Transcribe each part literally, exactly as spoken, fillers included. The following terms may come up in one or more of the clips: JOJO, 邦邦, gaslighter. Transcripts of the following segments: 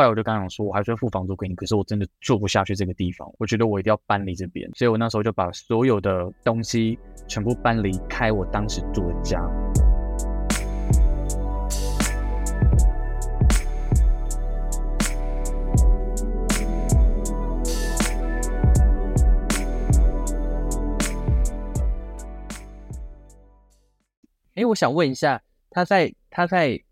后来我就刚想说，我还是会付房租给你，可是我真的住不下去这个地方，我觉得我一定要搬离这边，所以我那时候就把所有的东西全部搬离开我当时住的家。哎，我想问一下，他在他在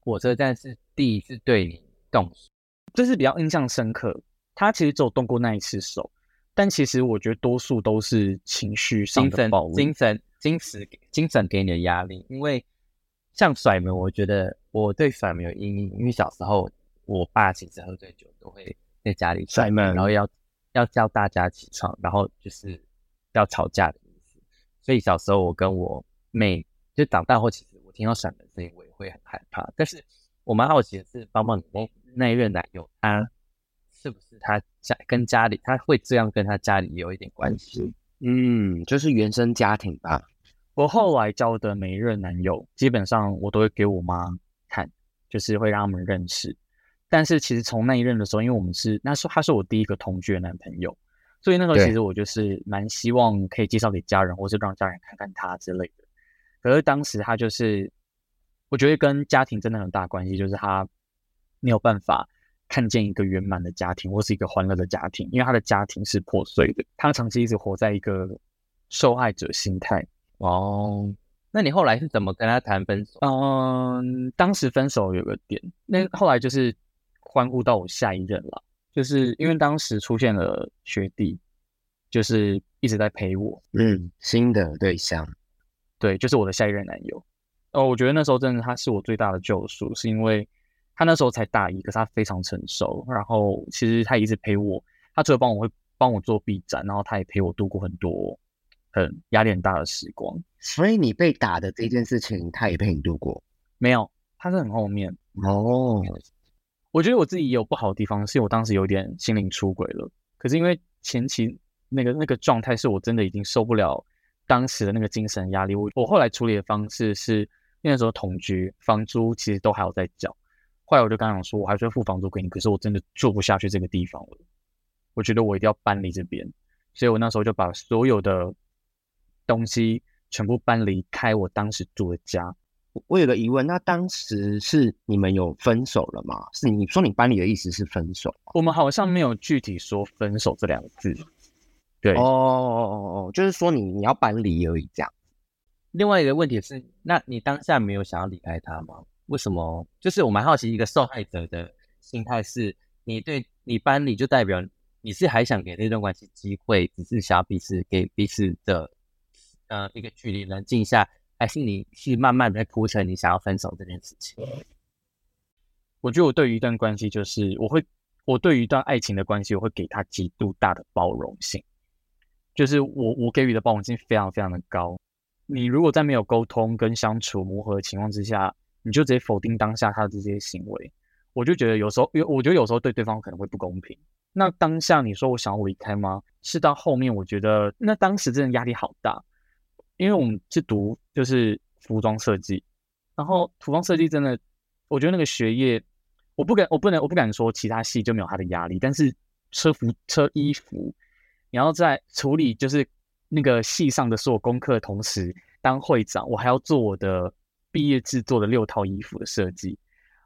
火车站是第一次对你动手，这是比较印象深刻。他其实只有动过那一次手，但其实我觉得多数都是情绪上的暴力，精神、精神、精神给你的压力。因为像甩门，我觉得我对甩门有阴影，因为小时候我爸其实喝醉酒都会在家里甩门，然后要要叫大家起床，然后就是要吵架的意思。所以小时候我跟我妹。就长大后，其实我听到甩门声音，我也会很害怕。但是我蛮好奇的是，帮帮你那那一任男友，他是不是他家跟家里，他会这样跟他家里有一点关系？嗯，就是原生家庭吧。我后来交的每一任男友，基本上我都会给我妈看，就是会让他们认识。但是其实从那一任的时候，因为我们是那时候他是我第一个同居的男朋友，所以那时候其实我就是蛮希望可以介绍给家人，或是让家人看看他之类的。可是当时他就是，我觉得跟家庭真的很大关系，就是他没有办法看见一个圆满的家庭，或是一个欢乐的家庭，因为他的家庭是破碎的，他长期一直活在一个受害者心态。哦，那你后来是怎么跟他谈分手？嗯，当时分手有个点，那后来就是关乎到我下一任了，就是因为当时出现了学弟，就是一直在陪我，嗯，新的对象。对，就是我的下一任男友。哦，我觉得那时候真的他是我最大的救赎，是因为他那时候才大一，可是他非常成熟。然后其实他一直陪我，他除了帮我会帮我做臂展，然后他也陪我度过很多很压力很大的时光。所以你被打的这件事情，他也陪你度过？没有，他是很后面。哦，我觉得我自己也有不好的地方，是因为我当时有点心灵出轨了。可是因为前期那个那个状态，是我真的已经受不了。当时的那个精神压力，我我后来处理的方式是，因为那时候同居，房租其实都还有在缴。后来我就刚想说，我还是会付房租给你，可是我真的住不下去这个地方了，我觉得我一定要搬离这边，所以我那时候就把所有的东西全部搬离开我当时住的家。我有个疑问，那当时是你们有分手了吗？是你说你搬离的意思是分手？我们好像没有具体说分手这两个字。对哦哦哦，就是说你你要搬离而已这样。另外一个问题是，那你当下没有想要离开他吗？为什么？就是我蛮好奇，一个受害者的心态是，你对你搬离就代表你是还想给这段关系机会，只是想要彼此给彼此的呃一个距离冷静一下，还是你去慢慢的铺陈你想要分手这件事情？我觉得我对于一段关系，就是我会我对于一段爱情的关系，我会给他极度大的包容性。就是我我给予的包容性非常非常的高，你如果在没有沟通跟相处磨合的情况之下，你就直接否定当下他的这些行为，我就觉得有时候，我觉得有时候对对方可能会不公平。那当下你说我想要离开吗？是到后面我觉得，那当时真的压力好大，因为我们是读就是服装设计，然后服装设计真的，我觉得那个学业，我不敢，我不能，我不敢说其他系就没有他的压力，但是车服车衣服。你要在处理就是那个系上的所有功课的同时，当会长，我还要做我的毕业制作的六套衣服的设计，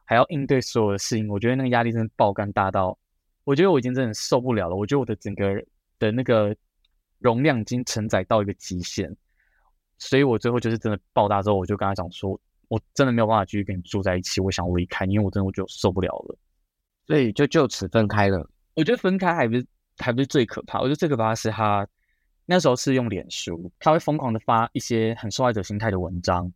还要应对所有的事情。我觉得那个压力真的爆肝大到，我觉得我已经真的受不了了。我觉得我的整个的那个容量已经承载到一个极限，所以我最后就是真的爆大之后，我就跟他讲说，我真的没有办法继续跟你住在一起，我想离开，因为我真的我就受不了了，所以就就此分开了。我觉得分开还不是。还不是最可怕，我觉得最可怕的是他那时候是用脸书，他会疯狂的发一些很受害者心态的文章，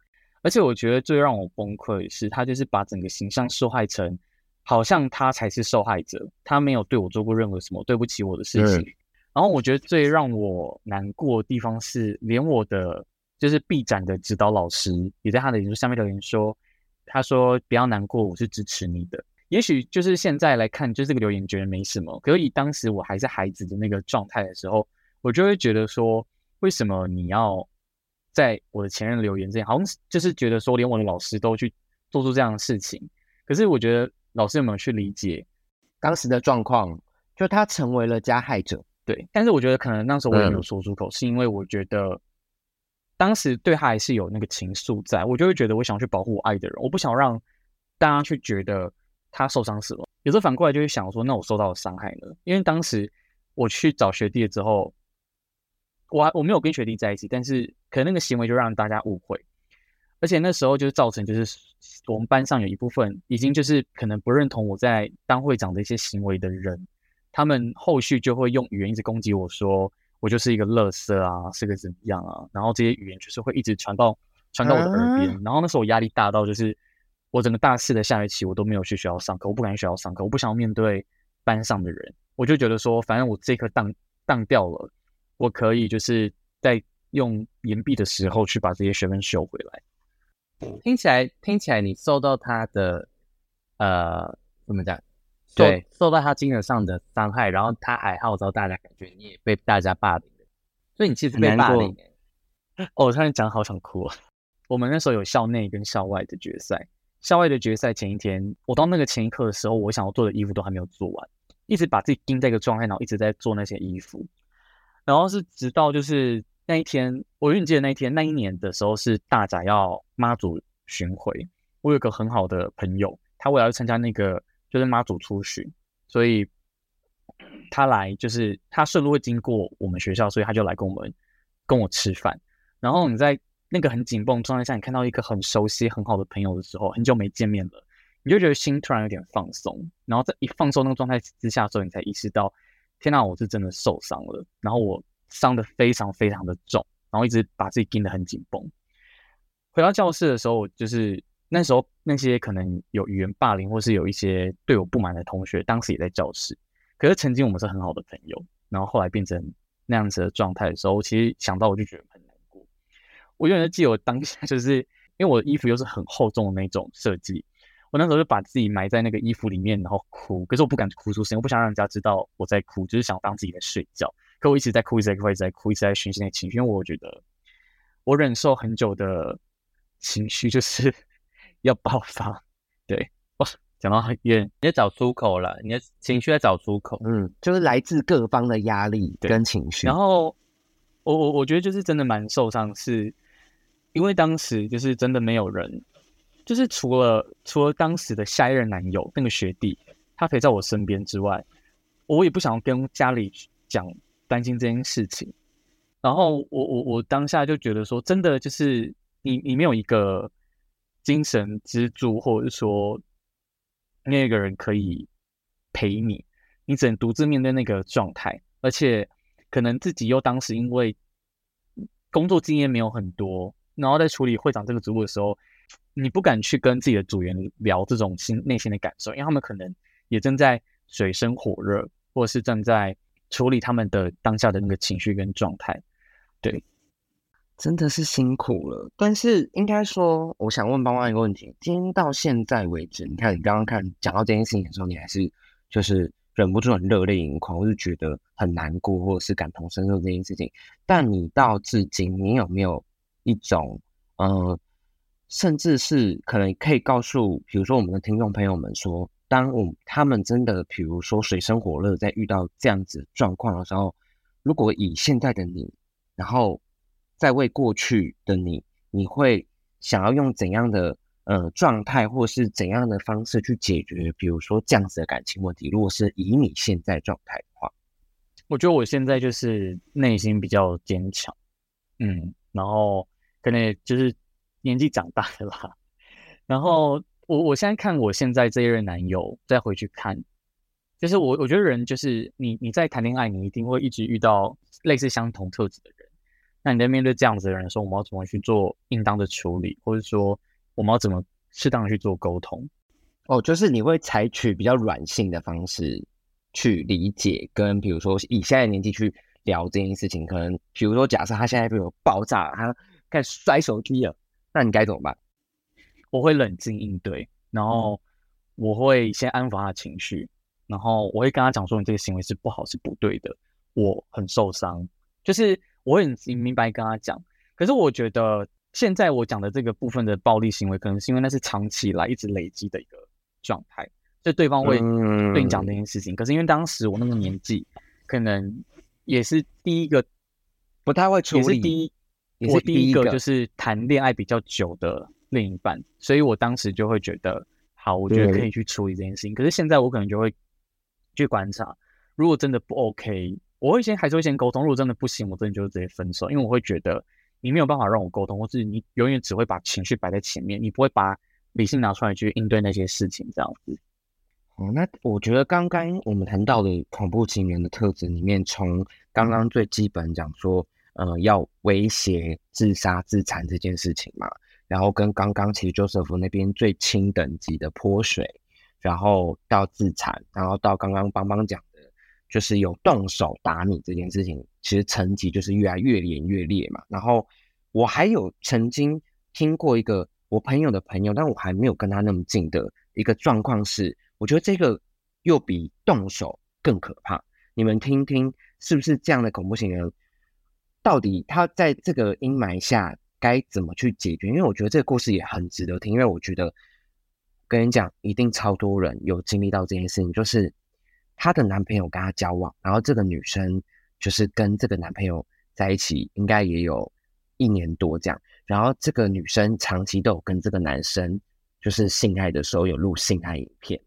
而且我觉得最让我崩溃的是，他就是把整个形象受害成好像他才是受害者，他没有对我做过任何什么对不起我的事情。嗯、然后我觉得最让我难过的地方是，连我的就是毕展的指导老师也在他的脸书下面留言说，他说不要难过，我是支持你的。也许就是现在来看，就是这个留言觉得没什么，可是以当时我还是孩子的那个状态的时候，我就会觉得说，为什么你要在我的前任留言这样，好像就是觉得说，连我的老师都去做出这样的事情。可是我觉得老师有没有去理解，当时的状况就他成为了加害者。对，但是我觉得可能那时候我也没有说出口、嗯、是因为我觉得当时对他还是有那个情愫在，我就会觉得我想去保护我爱的人，我不想让大家去觉得他受伤死了。有时候反过来就会想说，那我受到的伤害呢？因为当时我去找学弟之后，我我没有跟学弟在一起，但是可能那个行为就让大家误会，而且那时候就是造成就是我们班上有一部分已经就是可能不认同我在当会长的一些行为的人，他们后续就会用语言一直攻击我，说我就是一个垃圾啊，是个怎么样啊，然后这些语言就是会一直传到传到我的耳边、啊、然后那时候我压力大到就是我整个大四的下学期我都没有去学校上课，我不敢去学校上课，我不想要面对班上的人，我就觉得说反正我这一科当当掉了，我可以就是在用延毕的时候去把这些学分修回来。听起来听起来你受到他的呃怎么讲，对，受到他精神上的伤害，然后他还号召大家，感觉你也被大家霸凌了，所以你其实被霸凌、欸、哦，我突然讲好想哭、哦、我们那时候有校内跟校外的决赛，校外的决赛前一天，我到那个前一刻的时候，我想要做的衣服都还没有做完，一直把自己盯在一个状态，然后一直在做那些衣服，然后是直到就是那一天，我永远记得那一天，那一年的时候是大甲要妈祖巡回，我有个很好的朋友，他未来要参加那个就是妈祖出巡，所以他来就是他顺路会经过我们学校，所以他就来跟我们跟我吃饭。然后你在那个很紧绷状态下，你看到一个很熟悉很好的朋友的时候，很久没见面了，你就觉得心突然有点放松。然后在一放松那个状态之下的时候，你才意识到，天哪，我是真的受伤了。然后我伤得非常非常的重，然后一直把自己盯得很紧绷。回到教室的时候，我就是。那时候那些可能有语言霸凌或是有一些对我不满的同学，当时也在教室，可是曾经我们是很好的朋友，然后后来变成那样子的状态的时候，其实想到我就觉得很难过。我永远记得我当下，就是因为我的衣服又是很厚重的那种设计，我那时候就把自己埋在那个衣服里面，然后哭，可是我不敢哭出声，我不想让人家知道我在哭，就是想当自己在睡觉，可我一直在哭一直在哭一直在哭一直在宣泄那情绪，因为我觉得我忍受很久的情绪就是要爆发。对，哇，讲到很远，你在找出口了，你的情绪在找出口，嗯，就是来自各方的压力跟情绪。然后我我我觉得就是真的蛮受伤，是因为当时就是真的没有人，就是除了除了当时的下一任男友那个学弟，他陪在我身边之外，我也不想跟家里讲担心这件事情。然后我我我当下就觉得说，真的就是你你没有一个精神支柱，或者说那个人可以陪你，你只能独自面对那个状态，而且可能自己又当时因为工作经验没有很多，然后在处理会长这个职务的时候，你不敢去跟自己的组员聊这种心内心的感受，因为他们可能也正在水深火热，或者是正在处理他们的当下的那个情绪跟状态。对，真的是辛苦了。但是应该说，我想问邦邦一个问题，今天到现在为止，你看你刚刚看讲到这件事情的时候，你还是就是忍不住很热泪盈眶，或是觉得很难过，或者是感同身受这件事情，但你到至今你有没有一种呃，甚至是可能可以告诉比如说我们的听众朋友们说，当我他们真的比如说水深火热在遇到这样子状况的时候，如果以现在的你，然后在为过去的你，你会想要用怎样的呃状态，或是怎样的方式去解决，比如说这样子的感情问题？如果是以你现在状态的话，我觉得我现在就是内心比较坚强，嗯，然后可能就是年纪长大了啦。然后我我现在看我现在这一任男友，再回去看，就是我我觉得人就是你你在谈恋爱，你一定会一直遇到类似相同特质的人。那你在面对这样子的人的时候，我们要怎么去做应当的处理，或者说我们要怎么适当的去做沟通？哦，就是你会采取比较软性的方式去理解，跟比如说以现在的年纪去聊这件事情，可能比如说假设他现在比如爆炸了，他开始摔手机了，那你该怎么办？我会冷静应对，然后我会先安抚他的情绪，然后我会跟他讲说，你这个行为是不好，是不对的，我很受伤，就是。我很明白跟他讲，可是我觉得现在我讲的这个部分的暴力行为，可能是因为那是长期以来一直累积的一个状态，就对方会对你讲这件事情、嗯、可是因为当时我那个年纪可能也是第一个不太会处理，也是第一也是第一个我第一个就是谈恋爱比较久的另一半，所以我当时就会觉得好，我觉得可以去处理这件事情。可是现在我可能就会去观察，如果真的不 OK， 我会先还是会先沟通，如果真的不行我真的就直接分手，因为我会觉得你没有办法让我沟通，或是你永远只会把情绪摆在前面，你不会把理性拿出来去应对那些事情这样子。哦，那我觉得刚刚我们谈到的恐怖情人的特质里面，从刚刚最基本讲说呃，要威胁自杀自残这件事情嘛，然后跟刚刚其实 Joseph 那边最轻等级的泼水，然后到自残，然后到刚刚邦邦讲的就是有动手打你这件事情，其实层级就是越来越演越烈嘛。然后我还有曾经听过一个我朋友的朋友，但我还没有跟他那么近的一个状况是，我觉得这个又比动手更可怕。你们听听是不是这样的恐怖情人到底他在这个阴霾下该怎么去解决？因为我觉得这个故事也很值得听，因为我觉得跟你讲一定超多人有经历到这件事情，就是她的男朋友跟她交往，然后这个女生就是跟这个男朋友在一起应该也有一年多这样，然后这个女生长期都有跟这个男生就是性爱的时候有录性爱影片，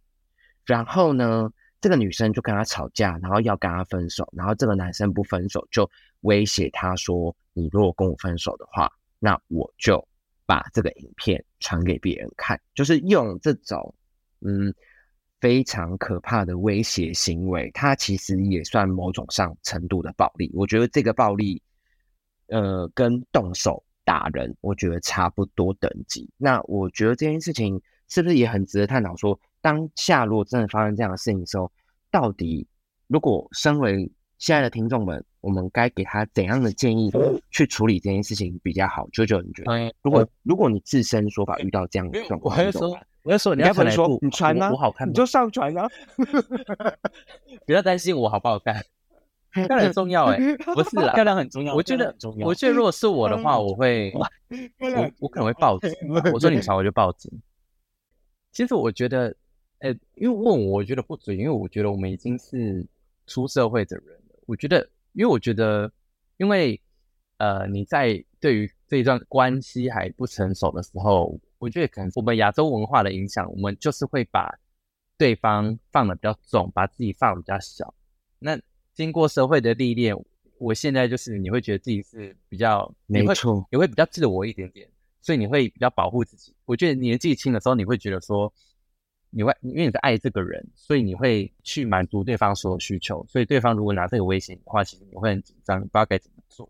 然后呢这个女生就跟他吵架，然后要跟他分手，然后这个男生不分手就威胁他说，你如果跟我分手的话，那我就把这个影片传给别人看，就是用这种嗯非常可怕的威胁行为，它其实也算某种上程度的暴力。我觉得这个暴力呃跟动手打人我觉得差不多等级。那我觉得这件事情是不是也很值得探讨说，当下如果真的发生这样的事情的时候，到底如果身为现在的听众们，我们该给他怎样的建议去处理这件事情比较好？JoJo你觉得、嗯、如果如果你自身说法遇到这样的状况，我要说我要说你要传来不你传啊，我好看你就上传啊不要担心我好不好看，漂亮很重要哎、欸，不是啦，漂亮很重要。我觉得，我觉得如果是我的话，我会，我我可能会报警。我说你吵，我就报警。其实我觉得，呃、欸，因为问我，我觉得不准，因为我觉得我们已经是出社会的人了。我觉得，因为我觉得，因为呃，你在对于这一段关系还不成熟的时候，我觉得可能我们亚洲文化的影响，我们就是会把对方放得比较重，把自己放得比较小。那经过社会的历练，我现在就是你会觉得自己是比较，没错，你会比较自我一点点，所以你会比较保护自己。我觉得年纪轻的时候，你会觉得说，你会因为你在爱这个人，所以你会去满足对方所有需求，所以对方如果拿这个威胁你的话，其实你会很紧张，你不知道该怎么做。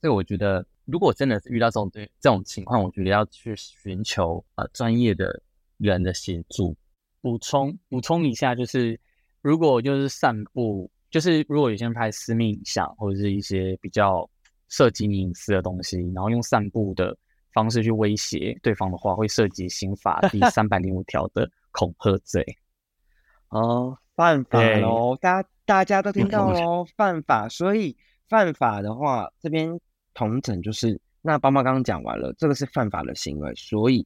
所以我觉得，如果真的是遇到这种对这种情况，我觉得要去寻求呃专业的人的协助。补充补充一下，就是如果就是散步。就是如果有些人拍私密影像或者是一些比较涉及你隐私的东西，然后用散布的方式去威胁对方的话，会涉及刑法第三百零五条的恐吓罪哦，犯法咯，大家大家都听到咯，犯法。所以犯法的话，这边统整就是那邦邦刚刚讲完了，这个是犯法的行为，所以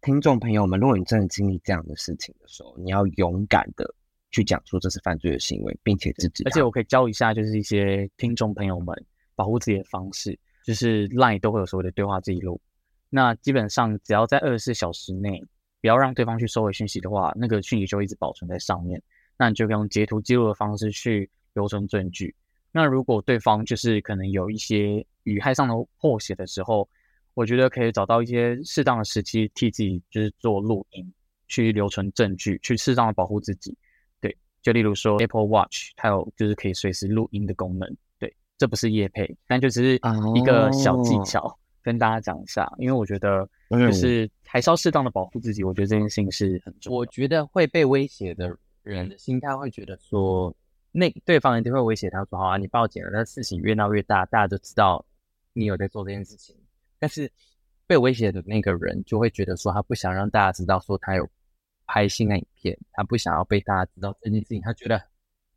听众朋友们，如果你真的经历这样的事情的时候，你要勇敢的去讲说这是犯罪的行为，并且制止。而且我可以教一下，就是一些听众朋友们保护自己的方式，就是 LINE 都会有所谓的对话记录。那基本上只要在二十四小时内不要让对方去收回讯息的话，那个讯息就一直保存在上面。那你就可以用截图记录的方式去留存证据。那如果对方就是可能有一些语害上的破鞋的时候，我觉得可以找到一些适当的时机替自己就是做录音，去留存证据，去适当的保护自己。就例如说 Apple Watch 它有就是可以随时录音的功能，对，这不是业配，但就只是一个小技巧、oh. 跟大家讲一下，因为我觉得就是还是要适当的保护自己，我觉得这件事情是很重要的。我觉得会被威胁的人的心态会觉得说，那对方一定会威胁他说，好啊，你报警了，但事情越闹越大，大家就知道你有在做这件事情。但是被威胁的那个人就会觉得说，他不想让大家知道说他有拍性爱影片，他不想要被大家知道这件事情，他觉得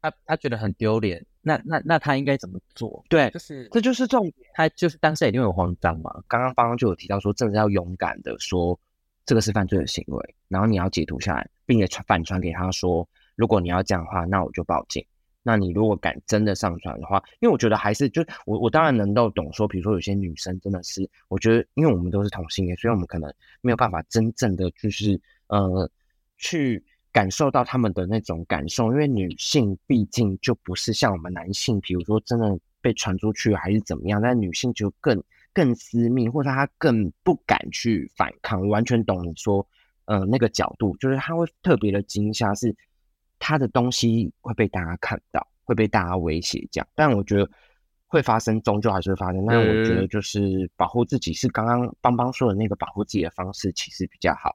他他觉得很丢脸。那那那他应该怎么做？对，就是这就是重点。他就是当下一定会有慌张嘛。刚刚邦邦就有提到说，真的要勇敢的说这个是犯罪的行为，然后你要截图下来，并且反传给他说，如果你要这样的话，那我就报警。那你如果敢真的上传的话，因为我觉得还是就我我当然能够懂说，比如说有些女生真的是，我觉得因为我们都是同性恋，所以我们可能没有办法真正的就是呃去感受到他们的那种感受，因为女性毕竟就不是像我们男性，比如说真的被传出去还是怎么样，但女性就更更私密，或者她更不敢去反抗。我完全懂你说，呃，那个角度就是她会特别的惊吓，是她的东西会被大家看到，会被大家威胁这样。但我觉得会发生，终究还是会发生。但我觉得就是保护自己，是刚刚邦邦说的那个保护自己的方式，其实比较好。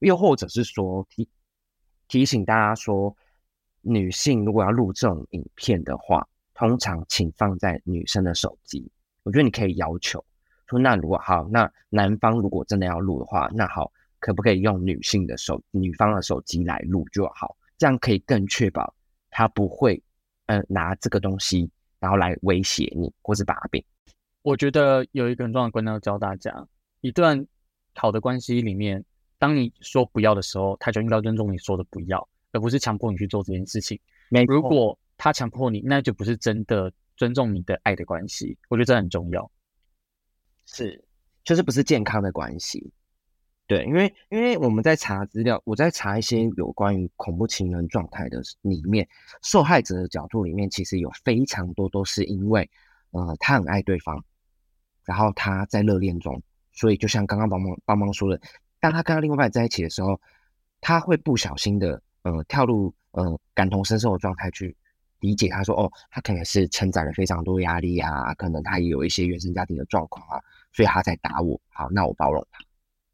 又或者是说提提醒大家说，女性如果要录这种影片的话，通常请放在女生的手机。我觉得你可以要求说，那如果好，那男方如果真的要录的话，那好，可不可以用女性的手女方的手机来录就好，这样可以更确保他不会呃拿这个东西然后来威胁你或是把柄。我觉得有一个很重要的观念要教大家，一段好的关系里面，当你说不要的时候，他就应该尊重你说的不要，而不是强迫你去做这件事情。如果他强迫你，那就不是真的尊重你的爱的关系，我觉得这很重要。是，就是不是健康的关系。对，因为因为我们在查资料，我在查一些有关于恐怖情人状态的里面，受害者的角度里面，其实有非常多都是因为，呃，他很爱对方，然后他在热恋中，所以就像刚刚邦邦邦邦说的，当他跟他另外一半在一起的时候，他会不小心的，呃，跳入呃感同身受的状态去。理解他说哦，他可能是承载了非常多压力啊，可能他也有一些原生家庭的状况啊，所以他才打我。好，那我包容他，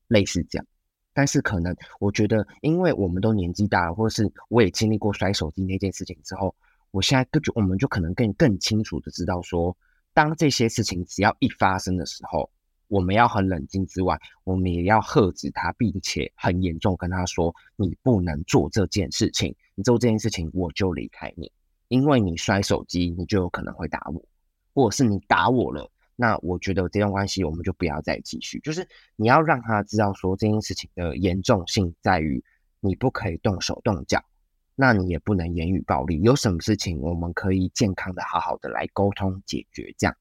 类似这样。但是可能我觉得，因为我们都年纪大了，或是我也经历过摔手机那件事情之后，我现在就我们就可能更更清楚的知道说，当这些事情只要一发生的时候，我们要很冷静之外，我们也要喝止他，并且很严重跟他说，你不能做这件事情，你做这件事情我就离开你。因为你摔手机，你就有可能会打我，或者是你打我了，那我觉得这段关系我们就不要再继续。就是你要让他知道说这件事情的严重性在于，你不可以动手动脚，那你也不能言语暴力。有什么事情我们可以健康的、好好的来沟通解决，这样。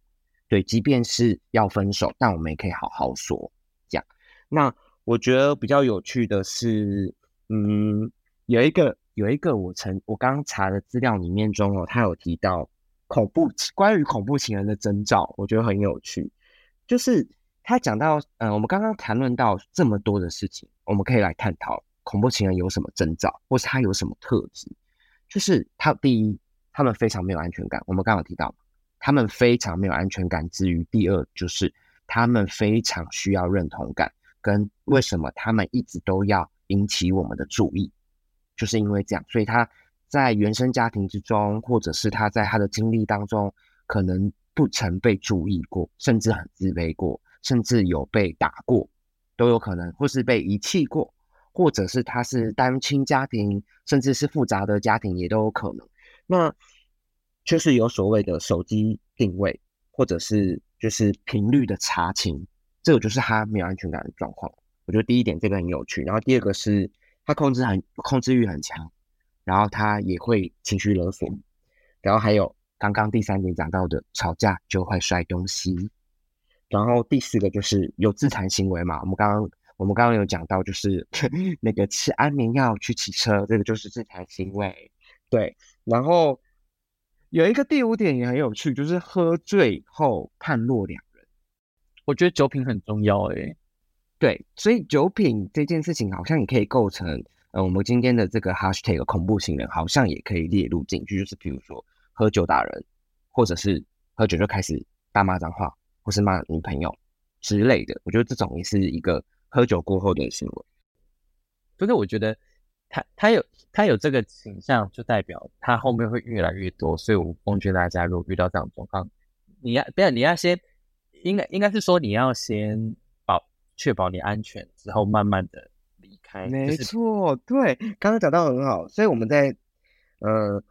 对，即便是要分手，但我们也可以好好说，这样。那我觉得比较有趣的是，嗯，有一个。有一个我曾我刚刚查的资料里面中哦，他有提到恐怖关于恐怖情人的征兆，我觉得很有趣。就是他讲到，呃，我们刚刚谈论到这么多的事情，我们可以来探讨恐怖情人有什么征兆，或是他有什么特质。就是他第一，他们非常没有安全感。我们刚刚有提到，他们非常没有安全感之余，第二就是他们非常需要认同感，跟为什么他们一直都要引起我们的注意。就是因为这样，所以他在原生家庭之中，或者是他在他的经历当中，可能不曾被注意过，甚至很自卑过，甚至有被打过，都有可能，或是被遗弃过，或者是他是单亲家庭，甚至是复杂的家庭也都有可能。那就是有所谓的手机定位，或者是就是频率的查勤，这个就是他没有安全感的状况。我觉得第一点这个很有趣，然后第二个是他控制很控制欲很强，然后他也会情绪勒索，然后还有刚刚第三点讲到的吵架就会摔东西，然后第四个就是有自残行为嘛，我们刚刚我们刚刚有讲到就是那个吃安眠药去骑车，这个就是自残行为，对。然后有一个第五点也很有趣，就是喝醉后判若两人。我觉得酒品很重要诶、欸。对，所以酒品这件事情好像也可以构成，呃，我们今天的这个 hashtag 恐怖情人好像也可以列入进去，就是比如说喝酒打人，或者是喝酒就开始大骂脏话，或是骂女朋友之类的。我觉得这种也是一个喝酒过后的行为。就是我觉得他他有他有这个倾向，就代表他后面会越来越多。所以我奉劝大家，如果遇到这样的状况，你要不要你要先应该应该是说你要先。确保你安全之后，慢慢的离开。没错，对，刚刚讲到很好。所以我们在呃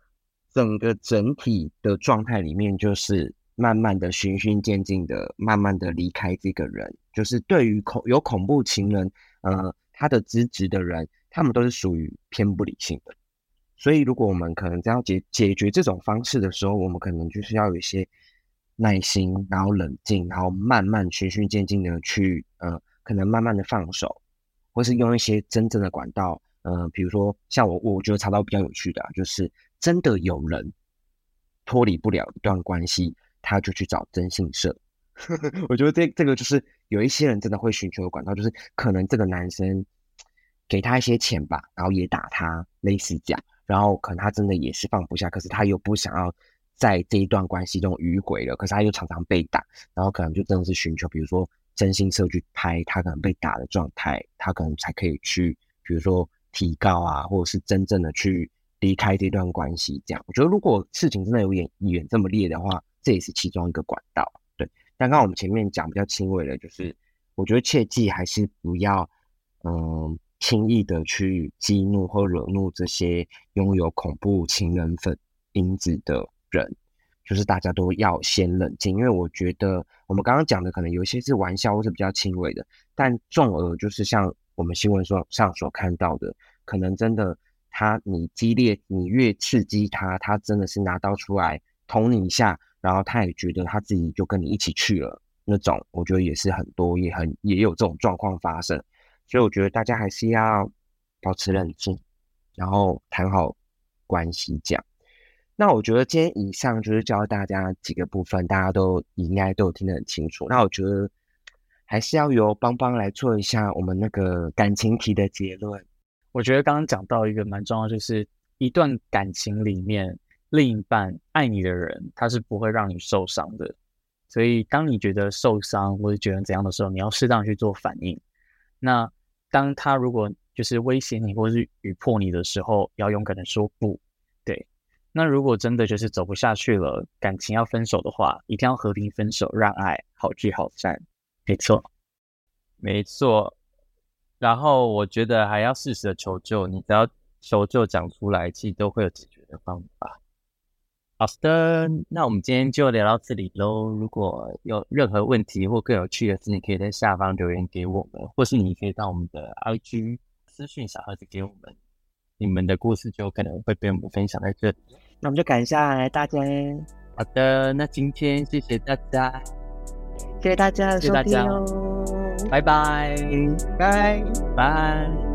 整个整体的状态里面，就是慢慢的循序渐进的，慢慢的离开这个人。就是对于恐有恐怖情人，呃，他的资质的人，他们都是属于偏不理性的。所以如果我们可能要 解, 解决这种方式的时候，我们可能就是要有一些耐心，然后冷静，然后慢慢循序渐进的去呃，可能慢慢的放手，或是用一些真正的管道，呃，比如说像我我觉得查到比较有趣的、啊、就是真的有人脱离不了一段关系，他就去找征信社。我觉得这这个就是有一些人真的会寻求的管道，就是可能这个男生给他一些钱吧，然后也打他类似这样，然后可能他真的也是放不下，可是他又不想要在这一段关系中迂回了，可是他又常常被打，然后可能就真的是寻求比如说征信社去拍他可能被打的状态，他可能才可以去比如说提告啊，或者是真正的去离开这段关系这样。我觉得如果事情真的有点远这么烈的话，这也是其中一个管道。对，但刚刚我们前面讲比较轻微的，就是我觉得切记还是不要嗯轻易的去激怒或惹怒这些拥有恐怖情人粉因子的人，就是大家都要先冷静。因为我觉得我们刚刚讲的可能有一些是玩笑或是比较轻微的，但重而就是像我们新闻上所看到的，可能真的他你激烈你越刺激他，他真的是拿刀出来捅你一下，然后他也觉得他自己就跟你一起去了那种，我觉得也是很多也很也有这种状况发生。所以我觉得大家还是要保持冷静，然后谈好关系这样。那我觉得今天以上就是教大家几个部分，大家都应该都有听得很清楚。那我觉得还是要由邦邦来做一下我们那个感情题的结论。我觉得刚刚讲到一个蛮重要，就是一段感情里面另一半爱你的人，他是不会让你受伤的，所以当你觉得受伤或者觉得怎样的时候，你要适当去做反应。那当他如果就是威胁你或是语迫你的时候，要勇敢的说不。对，那如果真的就是走不下去了，感情要分手的话，一定要和平分手，让爱好聚好散。没错没错，然后我觉得还要适时的求救，你只要求救讲出来，其实都会有解决的方法。好的，那我们今天就聊到这里咯。如果有任何问题或更有趣的事，你可以在下方留言给我们，或是你可以到我们的 I G 私讯小盒子给我们，你们的故事就可能会被我们分享在这里。那我们就感谢大家。好的，那今天谢谢大家，谢谢大家的收听哦，拜拜，拜拜。